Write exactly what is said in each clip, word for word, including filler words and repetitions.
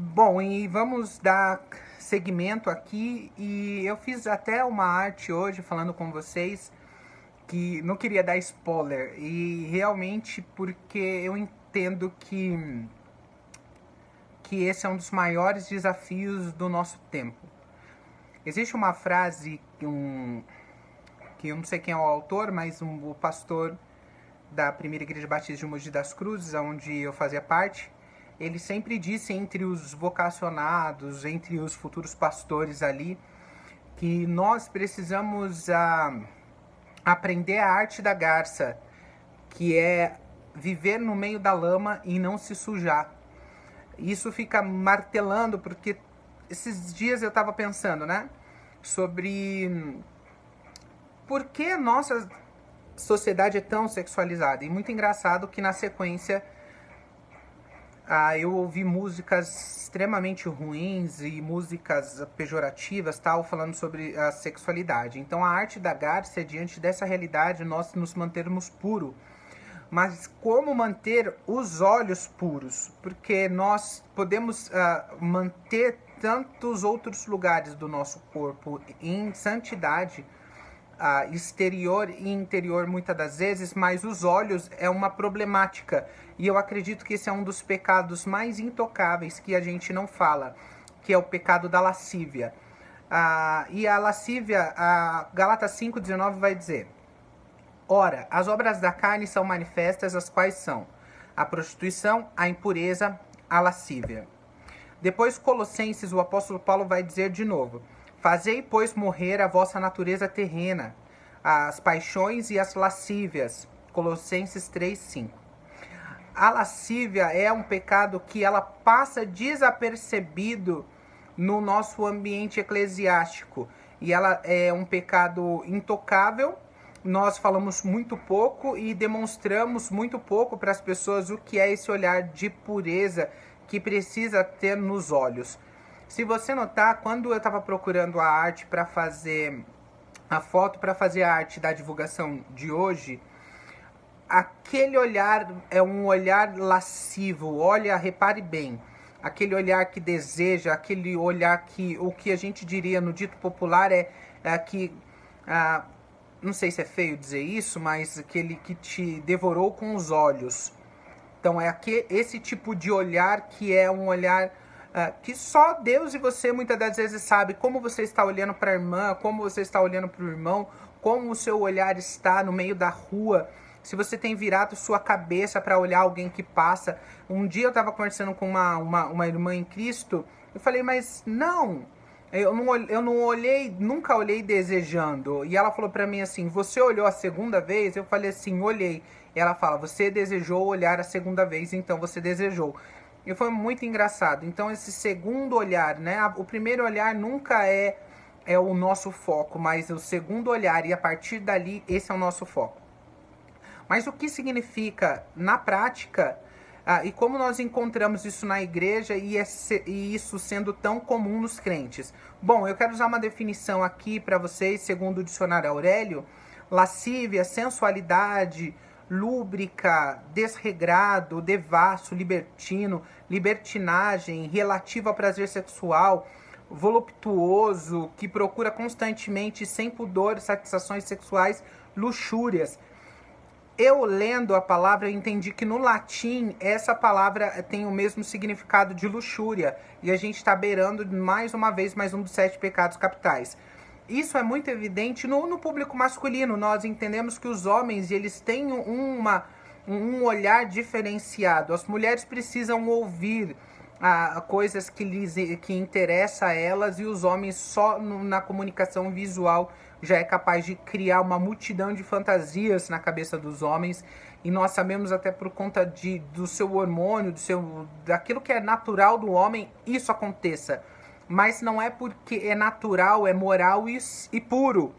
Bom, e vamos dar segmento aqui, e eu fiz até uma arte hoje falando com vocês que não queria dar spoiler, e realmente porque eu entendo que, que esse é um dos maiores desafios do nosso tempo. Existe uma frase, um, que eu não sei quem é o autor, mas um, o pastor da primeira igreja batista de Mogi das Cruzes, onde eu fazia parte, ele sempre disse entre os vocacionados, entre os futuros pastores ali, que nós precisamos ah, aprender a arte da garça, que é viver no meio da lama e não se sujar. Isso fica martelando, porque esses dias eu estava pensando, né, sobre por que nossa sociedade é tão sexualizada. E muito engraçado que na sequência Ah, eu ouvi músicas extremamente ruins e músicas pejorativas, tal, falando sobre a sexualidade. Então, a arte da garça é, diante dessa realidade, nós nos mantermos puros. Mas como manter os olhos puros? Porque nós podemos ah, manter tantos outros lugares do nosso corpo em santidade, ah, exterior e interior, muitas das vezes, mas os olhos é uma problemática. E eu acredito que esse é um dos pecados mais intocáveis que a gente não fala, que é o pecado da lascívia. Ah, e a lascívia, a Gálatas cinco, dezenove vai dizer: ora, as obras da carne são manifestas, as quais são a prostituição, a impureza, a lascívia. Depois, Colossenses, o apóstolo Paulo vai dizer de novo: fazei, pois, morrer a vossa natureza terrena, as paixões e as lascívias. Colossenses três, cinco. A lascívia é um pecado que ela passa desapercebido no nosso ambiente eclesiástico. E ela é um pecado intocável. Nós falamos muito pouco e demonstramos muito pouco para as pessoas o que é esse olhar de pureza que precisa ter nos olhos. Se você notar, quando eu estava procurando a arte para fazer a foto, para fazer a arte da divulgação de hoje, aquele olhar é um olhar lascivo. Olha, repare bem, aquele olhar que deseja, aquele olhar que, o que a gente diria no dito popular é, é que, ah, não sei se é feio dizer isso, mas aquele que te devorou com os olhos. Então é aquele, esse tipo de olhar que é um olhar ah, que só Deus e você muitas das vezes sabe como você está olhando para a irmã, como você está olhando para o irmão, como o seu olhar está no meio da rua. Se você tem virado sua cabeça para olhar alguém que passa. Um dia eu estava conversando com uma, uma, uma irmã em Cristo, eu falei, mas não, eu não, eu não olhei, nunca olhei desejando. E ela falou para mim assim, você olhou a segunda vez? Eu falei assim, olhei. E ela fala, você desejou olhar a segunda vez, então você desejou. E foi muito engraçado. Então esse segundo olhar, né? O primeiro olhar nunca é, é o nosso foco, mas o segundo olhar, e a partir dali, esse é o nosso foco. Mas o que significa na prática, ah, e como nós encontramos isso na igreja e, esse, e isso sendo tão comum nos crentes? Bom, eu quero usar uma definição aqui para vocês, segundo o dicionário Aurélio: lascívia, sensualidade, lúbrica, desregrado, devasso, libertino, libertinagem, relativo ao prazer sexual, voluptuoso, que procura constantemente, sem pudor, satisfações sexuais, luxúrias. Eu, lendo a palavra, entendi que no latim essa palavra tem o mesmo significado de luxúria. E a gente está beirando mais uma vez mais um dos sete pecados capitais. Isso é muito evidente no, no público masculino. Nós entendemos que os homens, eles têm uma, um olhar diferenciado. As mulheres precisam ouvir ah, coisas que, lhes, que interessam a elas, e os homens só no, na comunicação visual já é capaz de criar uma multidão de fantasias na cabeça dos homens. E nós sabemos, até por conta de, do seu hormônio, do seu, daquilo que é natural do homem, isso aconteça. Mas não é porque é natural, é moral e, e puro.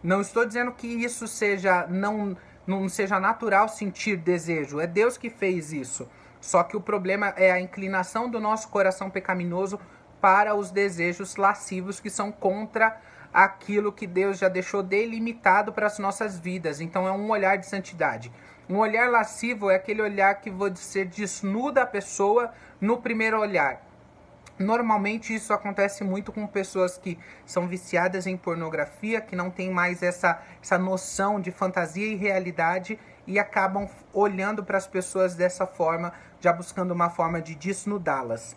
Não estou dizendo que isso seja, não, não seja natural sentir desejo. É Deus que fez isso. Só que o problema é a inclinação do nosso coração pecaminoso para os desejos lascivos, que são contra aquilo que Deus já deixou delimitado para as nossas vidas. Então é um olhar de santidade. Um olhar lascivo é aquele olhar que você desnuda a pessoa no primeiro olhar. Normalmente isso acontece muito com pessoas que são viciadas em pornografia, que não tem mais essa, essa noção de fantasia e realidade e acabam olhando para as pessoas dessa forma, já buscando uma forma de desnudá-las.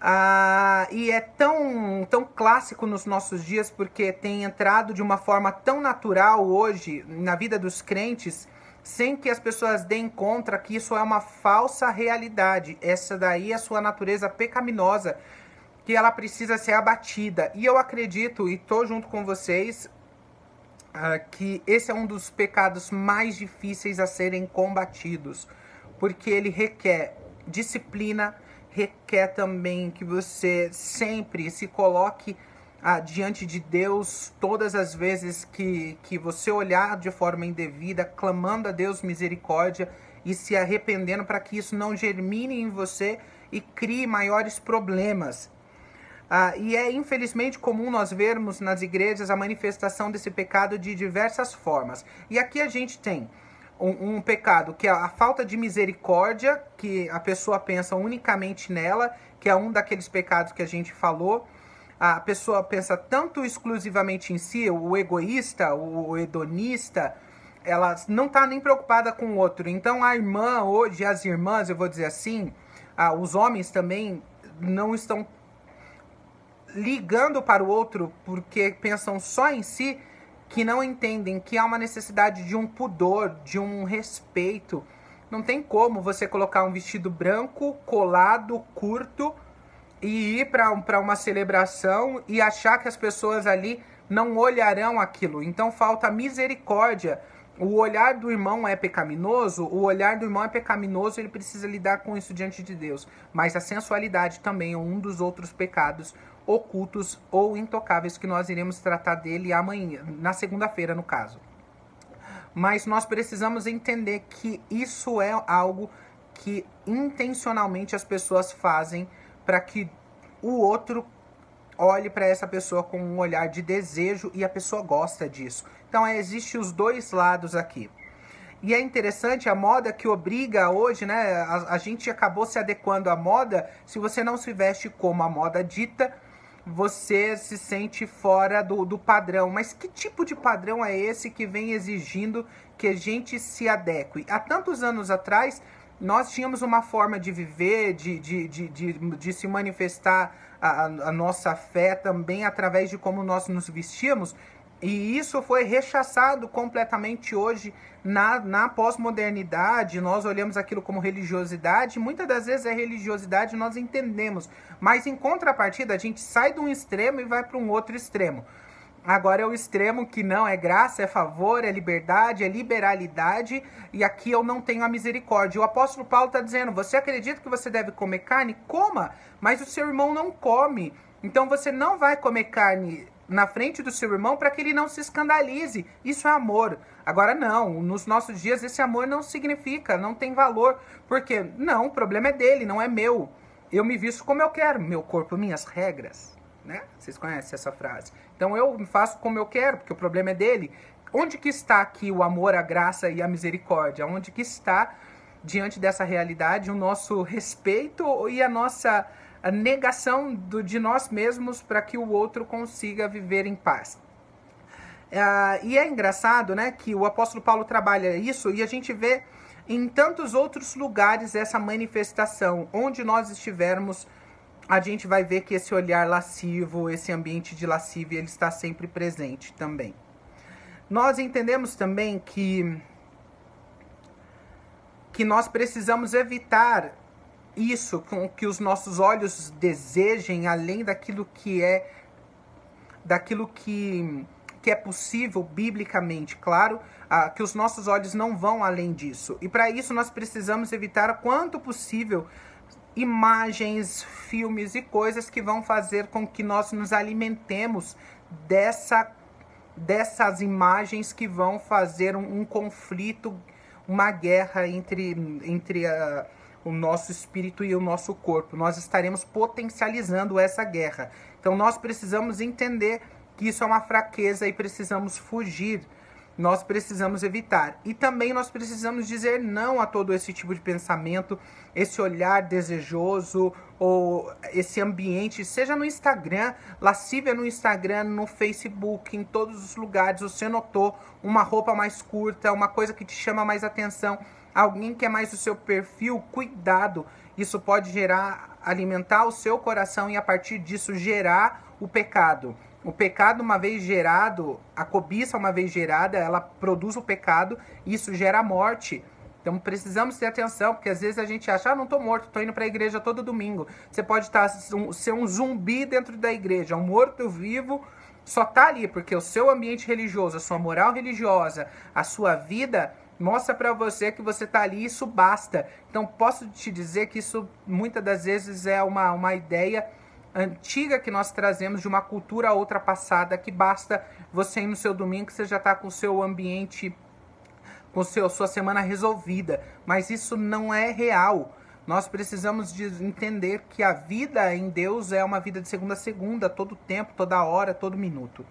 Ah, e é tão, tão clássico nos nossos dias, porque tem entrado de uma forma tão natural hoje na vida dos crentes, sem que as pessoas deem conta que isso é uma falsa realidade. Essa daí é a sua natureza pecaminosa, que ela precisa ser abatida. E eu acredito, e estou junto com vocês, ah, que esse é um dos pecados mais difíceis a serem combatidos, porque ele requer disciplina, requer também que você sempre se coloque ah, diante de Deus todas as vezes que, que você olhar de forma indevida, clamando a Deus misericórdia e se arrependendo para que isso não germine em você e crie maiores problemas. Ah, e é infelizmente comum nós vermos nas igrejas a manifestação desse pecado de diversas formas. E aqui a gente tem Um, um pecado, que é a falta de misericórdia, que a pessoa pensa unicamente nela, que é um daqueles pecados que a gente falou. A pessoa pensa tanto exclusivamente em si, o egoísta, o hedonista, ela não está nem preocupada com o outro. Então a irmã hoje, as irmãs, eu vou dizer assim, ah, os homens também não estão ligando para o outro porque pensam só em si, que não entendem que há uma necessidade de um pudor, de um respeito. Não tem como você colocar um vestido branco, colado, curto, e ir para uma celebração e achar que as pessoas ali não olharão aquilo. Então falta misericórdia. O olhar do irmão é pecaminoso, o olhar do irmão é pecaminoso, ele precisa lidar com isso diante de Deus. Mas a sensualidade também é um dos outros pecados ocultos ou intocáveis, que nós iremos tratar dele amanhã, na segunda-feira, no caso. Mas nós precisamos entender que isso é algo que intencionalmente as pessoas fazem para que o outro olhe para essa pessoa com um olhar de desejo e a pessoa gosta disso. Então, é, existe os dois lados aqui. E é interessante a moda que obriga hoje, né? A, a gente acabou se adequando à moda. Se você não se veste como a moda dita, você se sente fora do, do padrão. Mas que tipo de padrão é esse que vem exigindo que a gente se adeque? Há tantos anos atrás, nós tínhamos uma forma de viver, de, de, de, de, de se manifestar a, a nossa fé também através de como nós nos vestíamos. E isso foi rechaçado completamente hoje na, na pós-modernidade. Nós olhamos aquilo como religiosidade. Muitas das vezes é religiosidade, nós entendemos. Mas em contrapartida, a gente sai de um extremo e vai para um outro extremo. Agora é o extremo que não é graça, é favor, é liberdade, é liberalidade. E aqui eu não tenho a misericórdia. O apóstolo Paulo está dizendo, você acredita que você deve comer carne? Coma, mas o seu irmão não come. Então você não vai comer carne na frente do seu irmão para que ele não se escandalize. Isso é amor. Agora não, nos nossos dias esse amor não significa, não tem valor. Porque não, o problema é dele, não é meu. Eu me visto como eu quero, meu corpo, minhas regras, né? Vocês conhecem essa frase. Então eu me faço como eu quero, porque o problema é dele. Onde que está aqui o amor, a graça e a misericórdia? Onde que está, diante dessa realidade, o nosso respeito e a nossa a negação do, de nós mesmos para que o outro consiga viver em paz? Uh, e é engraçado, né, que o apóstolo Paulo trabalha isso e a gente vê em tantos outros lugares essa manifestação. Onde nós estivermos, a gente vai ver que esse olhar lascivo, esse ambiente de lascívia, ele está sempre presente também. Nós entendemos também que, que nós precisamos evitar isso, com que os nossos olhos desejem além daquilo que é, daquilo que, que é possível biblicamente, claro, ah, que os nossos olhos não vão além disso. E para isso nós precisamos evitar, quanto possível, imagens, filmes e coisas que vão fazer com que nós nos alimentemos dessa, dessas imagens que vão fazer um, um conflito, uma guerra entre, entre a o nosso espírito e o nosso corpo. Nós estaremos potencializando essa guerra. Então nós precisamos entender que isso é uma fraqueza e precisamos fugir nós precisamos evitar. E também nós precisamos dizer não a todo esse tipo de pensamento, esse olhar desejoso ou esse ambiente, seja no Instagram, lascívia no Instagram, no Facebook, em todos os lugares. Você notou uma roupa mais curta, uma coisa que te chama mais atenção, alguém que é mais do seu perfil, cuidado. Isso pode gerar, alimentar o seu coração e a partir disso gerar o pecado. O pecado, uma vez gerado, a cobiça, uma vez gerada, ela produz o pecado, isso gera a morte. Então precisamos ter atenção, porque às vezes a gente acha, ah, não tô morto, tô indo pra igreja todo domingo. Você pode estar, ser um zumbi dentro da igreja, um morto-vivo, só tá ali, porque o seu ambiente religioso, a sua moral religiosa, a sua vida, mostra pra você que você tá ali e isso basta. Então posso te dizer que isso, muitas das vezes, é uma, uma ideia antiga que nós trazemos de uma cultura outra passada, que basta você ir no seu domingo que você já está com o seu ambiente, com seu, sua semana resolvida. Mas isso não é real. Nós precisamos de entender que a vida em Deus é uma vida de segunda a segunda, todo tempo, toda hora, todo minuto.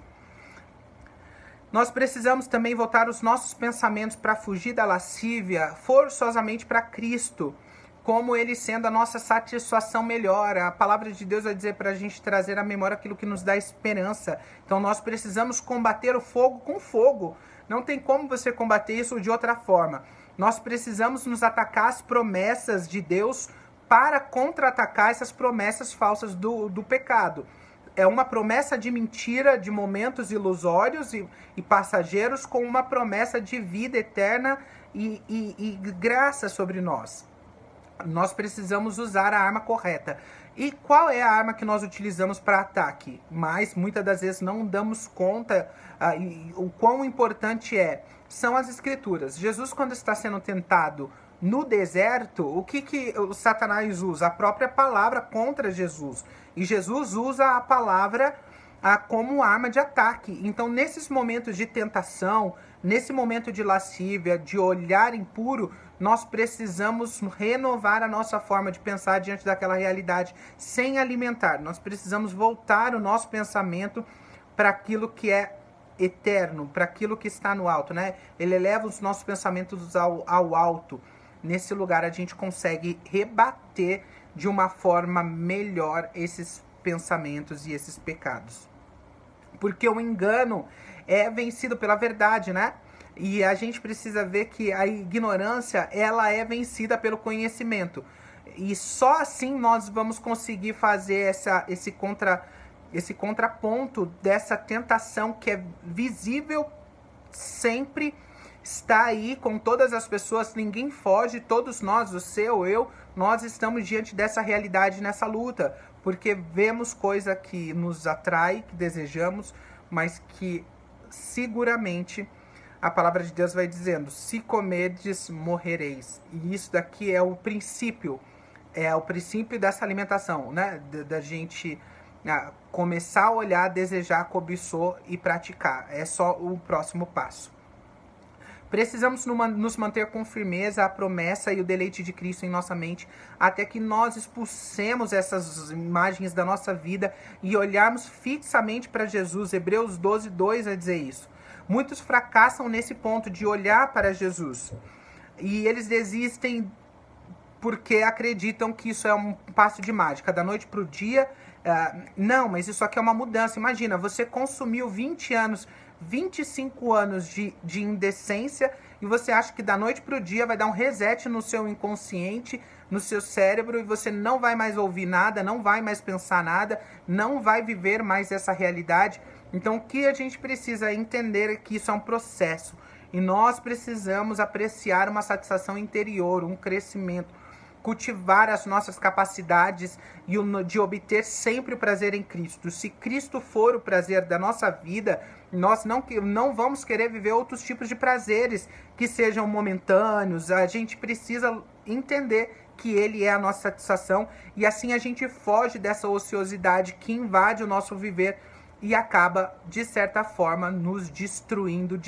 Nós precisamos também voltar os nossos pensamentos para fugir da lascívia forçosamente para Cristo, como ele sendo a nossa satisfação melhor. A palavra de Deus vai dizer para a gente trazer à memória aquilo que nos dá esperança. Então nós precisamos combater o fogo com fogo. Não tem como você combater isso de outra forma. Nós precisamos nos atacar às promessas de Deus para contra-atacar essas promessas falsas do, do pecado. É uma promessa de mentira, de momentos ilusórios e, e passageiros, com uma promessa de vida eterna e, e, e graça sobre nós. Nós precisamos usar a arma correta. E qual é a arma que nós utilizamos para ataque? Mas muitas das vezes não damos conta ah, e, o quão importante é. São as escrituras. Jesus, quando está sendo tentado no deserto, o que, que o Satanás usa? A própria palavra contra Jesus. E Jesus usa a palavra ah, como arma de ataque. Então, nesses momentos de tentação, nesse momento de lascívia, de olhar impuro, nós precisamos renovar a nossa forma de pensar diante daquela realidade sem alimentar. Nós precisamos voltar o nosso pensamento para aquilo que é eterno, para aquilo que está no alto, né? Ele eleva os nossos pensamentos ao, ao alto. Nesse lugar a gente consegue rebater de uma forma melhor esses pensamentos e esses pecados. Porque o engano é vencido pela verdade, né? E a gente precisa ver que a ignorância, ela é vencida pelo conhecimento. E só assim nós vamos conseguir fazer essa, esse, contra, esse contraponto dessa tentação que é visível sempre, está aí com todas as pessoas, ninguém foge, todos nós, você ou eu, nós estamos diante dessa realidade nessa luta. Porque vemos coisa que nos atrai, que desejamos, mas que seguramente a palavra de Deus vai dizendo, se comerdes, morrereis. E isso daqui é o princípio, é o princípio dessa alimentação, né? Da, da gente ah, começar a olhar, desejar, cobiçar e praticar. É só o próximo passo. Precisamos numa, nos manter com firmeza a promessa e o deleite de Cristo em nossa mente, até que nós expulsemos essas imagens da nossa vida e olharmos fixamente para Jesus. Hebreus doze, dois vai dizer isso. Muitos fracassam nesse ponto de olhar para Jesus. E eles desistem porque acreditam que isso é um passo de mágica. Da noite para o dia, uh, não, mas isso aqui é uma mudança. Imagina, você consumiu vinte anos, vinte e cinco anos de, de indecência e você acha que da noite para o dia vai dar um reset no seu inconsciente, no seu cérebro, e você não vai mais ouvir nada, não vai mais pensar nada, não vai viver mais essa realidade. Então, o que a gente precisa entender é que isso é um processo. E nós precisamos apreciar uma satisfação interior, um crescimento, cultivar as nossas capacidades e o, de obter sempre o prazer em Cristo. Se Cristo for o prazer da nossa vida, nós não, não vamos querer viver outros tipos de prazeres que sejam momentâneos. A gente precisa entender que ele é a nossa satisfação e assim a gente foge dessa ociosidade que invade o nosso viver e acaba, de certa forma, nos destruindo de